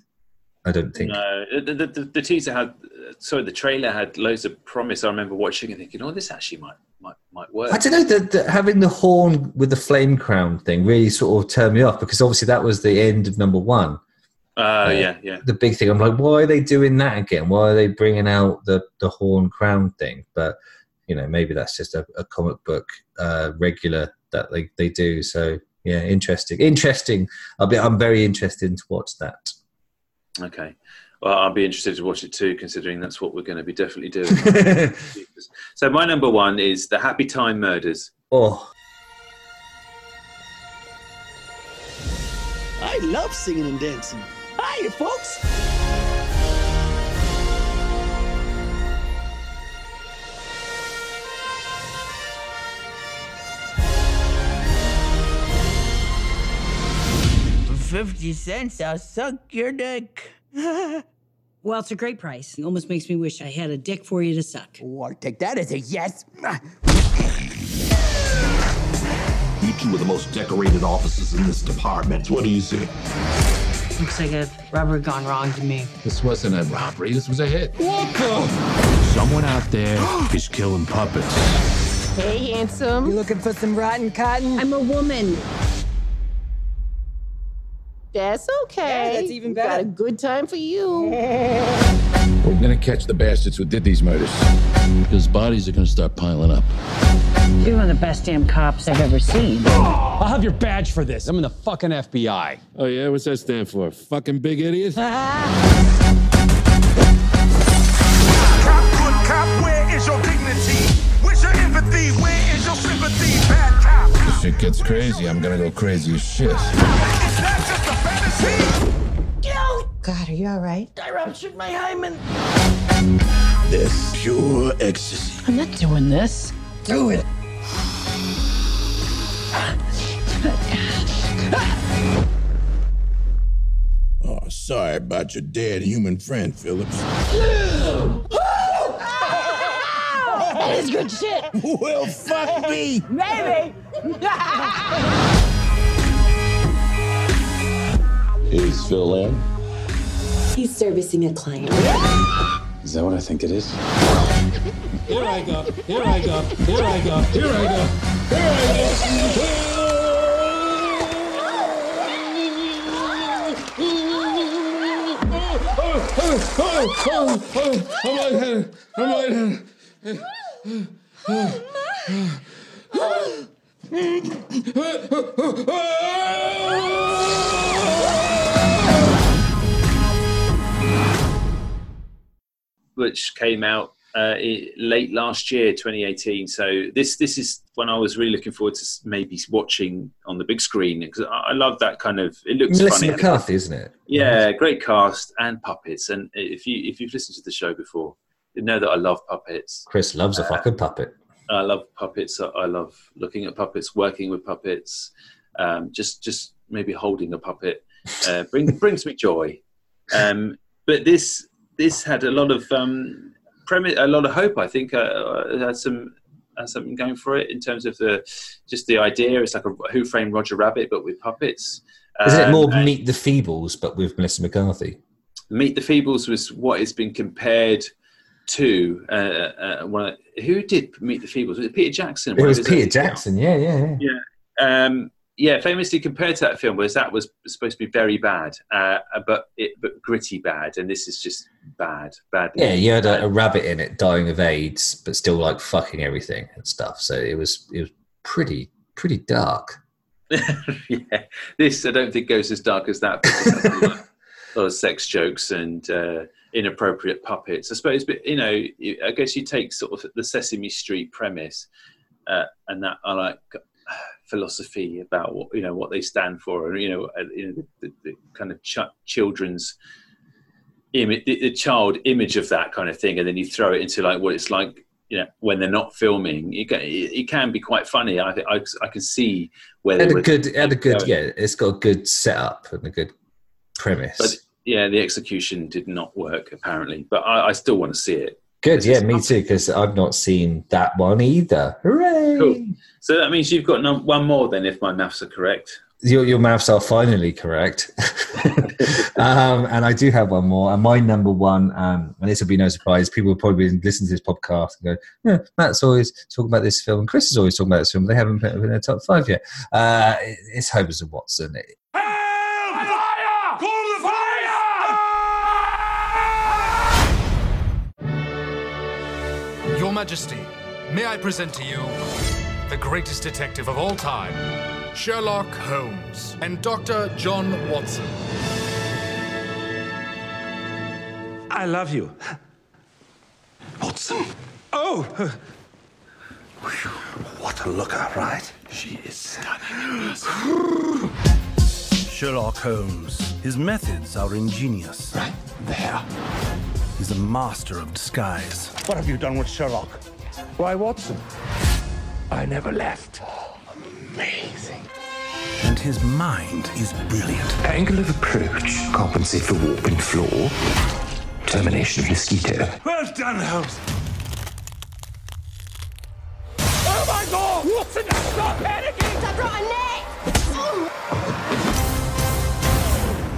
I don't think. No, the the, the, the teaser had, sorry, the trailer had loads of promise. I remember watching and thinking, oh, this actually might might might work. I don't know, the, the, having the horn with the flame crown thing really sort of turned me off because obviously that was the end of number one. Uh, yeah, yeah. The big thing. I'm like, why are they doing that again? Why are they bringing out the, the horn crown thing? But, you know, maybe that's just a, a comic book uh, regular that they, they do. So, yeah, interesting. Interesting. I'll be, I'm very interested to watch that. Okay. Well, I'll be interested to watch it too, considering that's what we're going to be definitely doing. So my number one is The Happy Time Murders. Oh, I love singing and dancing. Hiya, folks! fifty cents, I'll suck your dick. Well, it's a great price. It almost makes me wish I had a dick for you to suck. Oh, I'll take that as a yes. You two are the most decorated officers in this department. What do you say? Looks like a rubber gone wrong to me. This wasn't a robbery, this was a hit. What the? Someone out there is killing puppets. Hey, handsome. You looking for some rotten cotton? I'm a woman. That's okay. Yeah, that's even better. Got a good time for you. We're gonna catch the bastards who did these murders. Because bodies are gonna start piling up. You're one of the best damn cops I've ever seen. I'll have your badge for this. I'm in the fucking F B I. Oh, yeah? What's that stand for? Fucking big idiot? Ah. Cop, good cop, where is your dignity? Where's your empathy? Where is your sympathy? Bad cop. If shit gets crazy, I'm gonna go crazy as shit. It's not just a fantasy. Yo! God, are you all right? I ruptured my hymen. This pure ecstasy. I'm not doing this. Do it. Oh, sorry about your dead human friend, Phillips. That is good shit. Well, fuck me. Maybe. Is Phil in? He's servicing a client. Is that what I think it is? Here I go, here I go, here I go, here I go, here I go. Oh, oh, oh, oh, I'm lightheaded, I'm lightheaded. Oh, oh, oh. Which came out uh, it, late last year, twenty eighteen. So this this is when I was really looking forward to maybe watching on the big screen, because I, I love that kind of, it looks Melissa funny. McCarthy, isn't it? Yeah, great cast and puppets. And if, you, if you've listened to the show before, you know that I love puppets. Chris loves uh, a fucking puppet. I love puppets. I love looking at puppets, working with puppets, um, just just maybe holding a puppet. Uh, bring, brings me joy. Um, but this this had a lot of um, premise, a lot of hope. I think uh, it had some had something going for it in terms of the just the idea. It's like a Who Framed Roger Rabbit, but with puppets. Um, Isn't it more Meet the Feebles, but with Melissa McCarthy? Meet the Feebles was what has been compared. Two, uh, uh, one of, who did Meet the Feebles? Was it Peter Jackson? It was Peter Jackson, yeah, yeah, yeah. Yeah, um, yeah, famously compared to that film, was that was supposed to be very bad, uh, but it, but gritty bad, and this is just bad, bad. Yeah, you had a, a rabbit in it dying of AIDS, but still like fucking everything and stuff. So it was it was pretty pretty dark. Yeah, this I don't think goes as dark as that. But a lot of sex jokes and uh, inappropriate puppets, I suppose. But you know, I guess you take sort of the Sesame Street premise uh, and that I like philosophy about what you know what they stand for, and you know, uh, you know the, the kind of ch- children's image, the, the child image of that kind of thing, and then you throw it into like what it's like, you know, when they're not filming. It can, it can be quite funny. I think I, I can see where and they a good, and a good, going. Yeah, it's got a good setup and a good premise. But, yeah, the execution did not work apparently, but I, I still want to see it. Good, yeah, me too, because I've not seen that one either. Hooray! Cool. So that means you've got num- one more then, if my maths are correct. Your your maths are finally correct. um, and I do have one more, and my number one, um, and this will be no surprise, people will probably listen to this podcast and go, yeah, Matt's always talking about this film, and Chris is always talking about this film, they haven't put it in their top five yet. Uh, it's Holmes and Watson. It, Your Majesty, may I present to you the greatest detective of all time, Sherlock Holmes and Doctor John Watson. I love you. Watson? Oh! Whew, what a looker, right? She is stunning. Sherlock Holmes. His methods are ingenious. Right there. He's a master of disguise. What have you done with Sherlock? Why, Watson? I never left. Oh, amazing. And his mind is brilliant. Angle of approach. Compensate for warp and flaw. Termination of mosquito. Well done, Holmes. Oh my God! Watson, stop panicking! I brought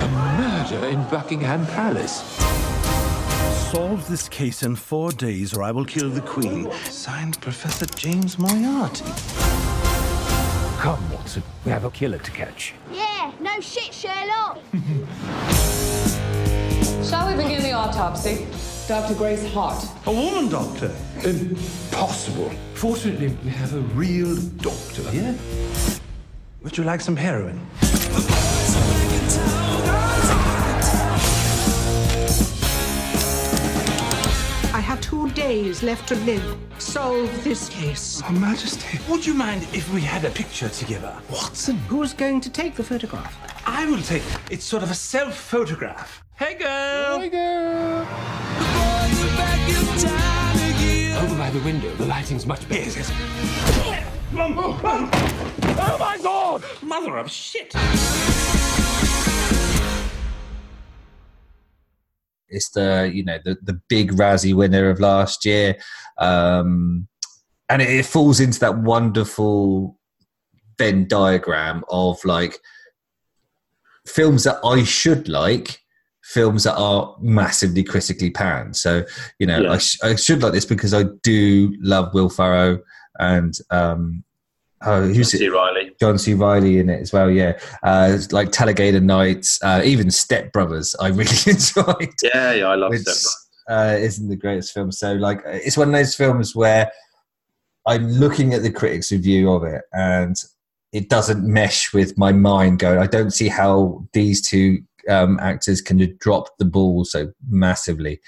a net! A murder in Buckingham Palace. Solve this case in four days or I will kill the Queen. Signed, Professor James Moriarty. Come, Watson. We have a killer to catch. Yeah, no shit, Sherlock. Shall we begin the autopsy? Doctor Grace Hart. A woman doctor? Impossible. Fortunately, we have a real doctor here. Yeah? Would you like some heroin? Two days left to live. Solve this case. Her Majesty, would you mind if we had a picture together? Watson? Who's going to take the photograph? I will take it. It's sort of a self-photograph. Hey, girl! Hey, girl! The boys are back in town again. Over by the window, the lighting's much better. Yes, yes. Oh, oh, oh. Oh, my God! Mother of shit! It's the, you know, the, the big Razzie winner of last year. Um, and it, it falls into that wonderful Venn diagram of like films that I should like, films that are massively critically panned. So, you know, yeah. I, sh- I should like this because I do love Will Ferrell and um, oh, who's John C. Reilly. John C. Reilly in it as well, yeah. Uh, like Talladega Nights, uh, even Step Brothers, I really enjoyed. Yeah, yeah, I love which, Step Brothers. Uh, isn't the greatest film. So, like, it's one of those films where I'm looking at the critics' review of it and it doesn't mesh with my mind going, I don't see how these two um, actors can drop the ball so massively.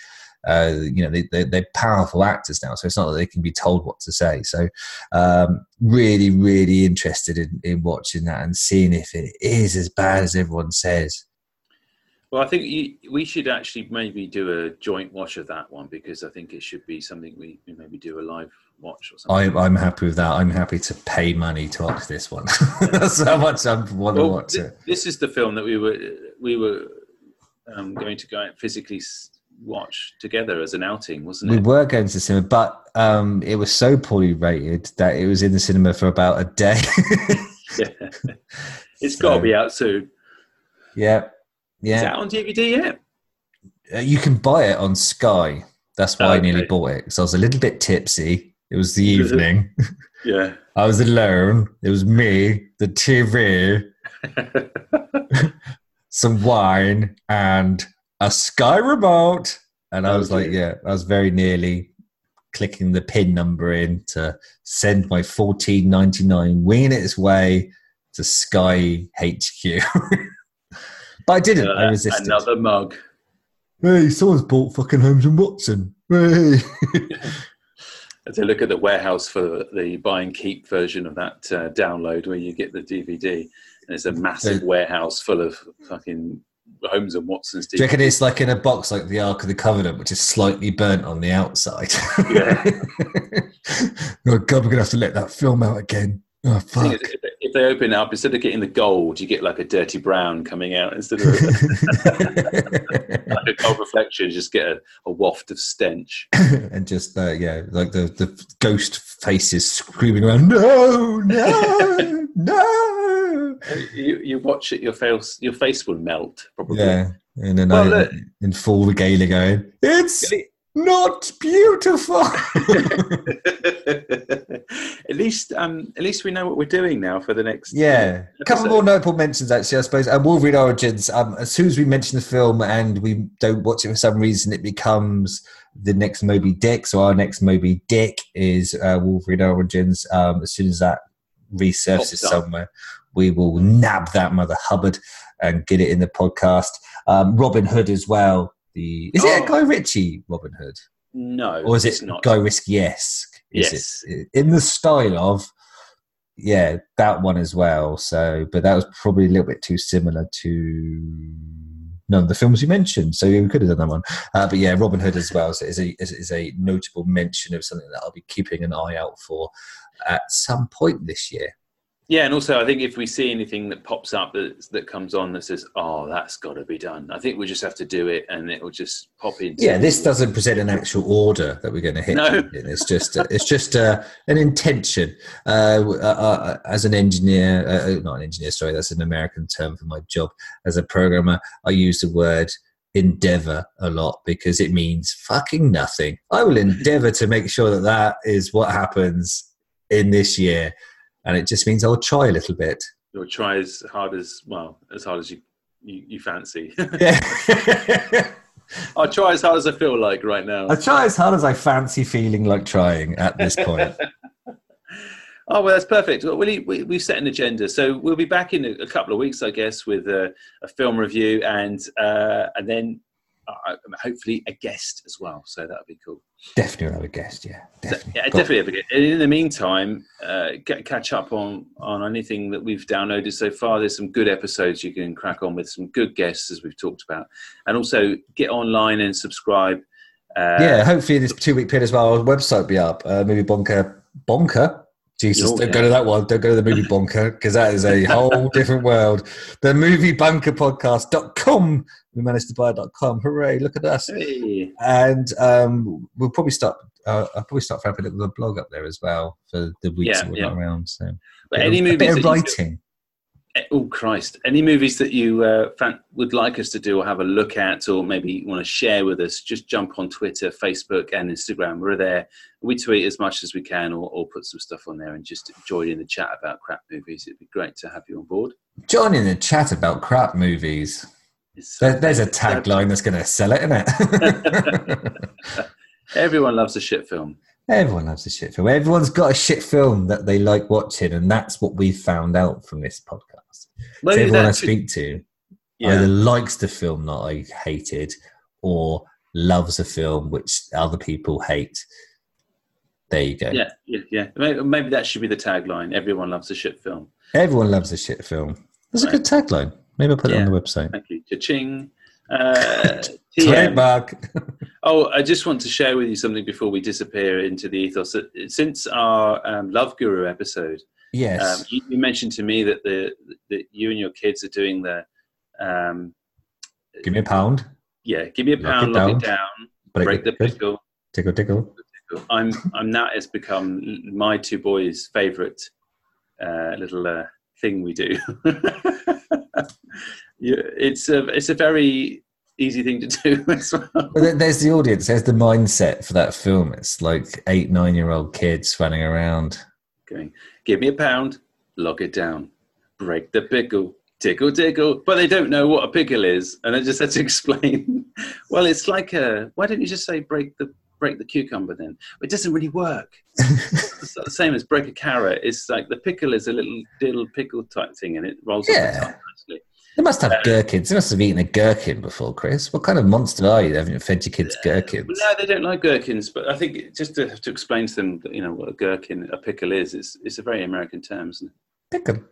uh, you know, they, they, they're powerful actors now, so it's not that they can be told what to say. So um, really, really interested in, in watching that and seeing if it is as bad as everyone says. Well, I think you, we should actually maybe do a joint watch of that one, because I think it should be something we, we maybe do a live watch or something. I, I'm happy with that. I'm happy to pay money to watch this one. That's how much I want well, to watch th- it. This is the film that we were we were um, going to go out physically watch together as an outing, wasn't it? We were going to the cinema, but um, it was so poorly rated that it was in the cinema for about a day. Yeah. It's so, got to be out soon. Yeah. Yeah. Is that on D V D yet? Uh, you can buy it on Sky. That's why oh, okay. I nearly bought it, because I was a little bit tipsy. It was the evening. Yeah. I was alone. It was me, the T V, some wine, and a Sky remote. And I was oh, like, dear. yeah, I was very nearly clicking the pin number in to send my fourteen ninety-nine, winging it its way to Sky H Q. But I didn't. Uh, I resisted. Another mug. Hey, someone's bought fucking Holmes and Watson. Hey. As I look at the warehouse for the buy and keep version of that uh, download, where you get the D V D, and it's a massive uh, warehouse full of fucking Holmes and Watson's D V D. Do you reckon it's like in a box like the Ark of the Covenant, which is slightly burnt on the outside? Yeah. Oh, God, we're going to have to let that film out again. Oh, fuck. If they open it up, instead of getting the gold, you get like a dirty brown coming out instead of like a gold reflection. You just get a, a waft of stench and just uh, yeah, like the, the ghost faces screaming around. No, no, no! You, you watch it, your face your face will melt probably. Yeah, and then well, I, in full regalia going, it's not beautiful. At least, um, at least we know what we're doing now for the next. Yeah, a couple more notable mentions actually, I suppose. And Wolverine Origins. Um, as soon as we mention the film and we don't watch it for some reason, it becomes the next Moby Dick. So our next Moby Dick is uh, Wolverine Origins. Um, as soon as that resurfaces somewhere, we will nab that mother Hubbard and get it in the podcast. Um, Robin Hood as well. The is oh. it a Guy Ritchie Robin Hood? No, or is it not Guy Ritchie-esque? Yes, it, in the style of yeah that one as well. So, but that was probably a little bit too similar to none of the films you mentioned. So we could have done that one. Uh, but yeah, Robin Hood as well is, is a is, is a notable mention of something that I'll be keeping an eye out for at some point this year. Yeah, and also I think if we see anything that pops up that that comes on that says, "Oh, that's got to be done," I think we just have to do it, and it will just pop in. Yeah, this doesn't present an actual order that we're going to hit. No, in. it's just it's just uh, an intention. Uh, uh, uh, as an engineer, uh, not an engineer, sorry, that's an American term for my job. As a programmer, I use the word endeavor a lot because it means fucking nothing. I will endeavor to make sure that that is what happens in this year. And it just means I'll try a little bit. You'll try as hard as, well, as hard as you, you, you fancy. Yeah. I'll try as hard as I feel like right now. I'll try as hard as I fancy feeling like trying at this point. Oh, well, that's perfect. Well, we, we, we've set an agenda. So we'll be back in a, a couple of weeks, I guess, with a, a film review and uh, and then uh, hopefully a guest as well. So that'll be cool. Definitely will have a guest, yeah. Definitely, yeah, definitely have a guest. And in the meantime, uh, get, catch up on, on anything that we've downloaded so far. There's some good episodes you can crack on with, some good guests as we've talked about. And also get online and subscribe. Uh, yeah, hopefully this two-week period as well, our website will be up. Uh, movie Bonker. Bonker? Jesus, oh, don't yeah. go to that one. Don't go to the Movie Bonker, because that is a whole different world. The Movie Bunker Podcast dot com. We managed to buy .com. Hooray, look at us. Hey. And um, we'll probably start, uh, I'll probably start wrapping up the blog up there as well for the weeks yeah, that we're yeah. not around. So, but any movies that you writing. Do, oh, Christ. Any movies that you uh, would like us to do or have a look at or maybe want to share with us, just jump on Twitter, Facebook and Instagram. We're there. We tweet as much as we can or, or put some stuff on there and just join in the chat about crap movies. It'd be great to have you on board. Join in the chat about crap movies. So there's a tagline that's going to sell it, isn't it? Everyone loves a shit film. Everyone loves a shit film. Everyone's got a shit film that they like watching, and that's what we've found out from this podcast. Well, everyone I speak to yeah. either likes the film that I hated or loves a film which other people hate. There you go. Yeah, yeah, yeah. Maybe, maybe that should be the tagline. Everyone loves a shit film. Everyone loves a shit film. That's right. A good tagline. Maybe I'll put yeah. it on the website. Thank you. Cha-ching. Uh, Trademark. Oh, I just want to share with you something before we disappear into the ethos. Since our um, Love Guru episode, yes, um, you, you mentioned to me that the that you and your kids are doing the um, give me a pound. Yeah, give me a pound, lock it down, lock it down break, break the pickle, tickle, tickle. I'm I'm now it's become my two boys' favourite uh, little uh, thing we do. It's a it's a very easy thing to do as well. Well, there's the audience, there's the mindset for that film. It's like eight, nine year old kids running around going, give me a pound, lock it down, break the pickle, tickle, tickle. But they don't know what a pickle is, and I just had to explain. Well, it's like a, why don't you just say break the break the cucumber then? It doesn't really work. It's not the same as break a carrot. It's like the pickle is a little dill pickle type thing, and it rolls yeah. up the top nicely. They must have um, gherkins. They must have eaten a gherkin before, Chris. What kind of monster are you? They haven't fed your kids uh, gherkins. No, they don't like gherkins. But I think just to have to explain to them, you know, what a gherkin, a pickle is. It's it's a very American term, isn't it? Pickle.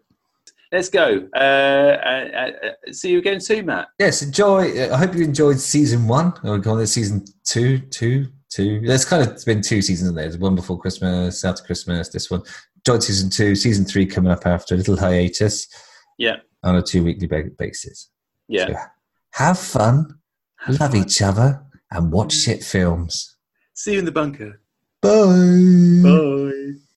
Let's go. Uh, uh, uh, see you again soon, Matt. Yes, enjoy. Uh, I hope you enjoyed season one. Or go on to season two, two, two. There's kind of been two seasons there. There's one before Christmas, after Christmas. This one. Enjoyed season two. Season three coming up after a little hiatus. Yeah. On a two-weekly basis. Yeah. So have fun, have love fun. each other, and watch shit films. See you in the bunker. Bye. Bye.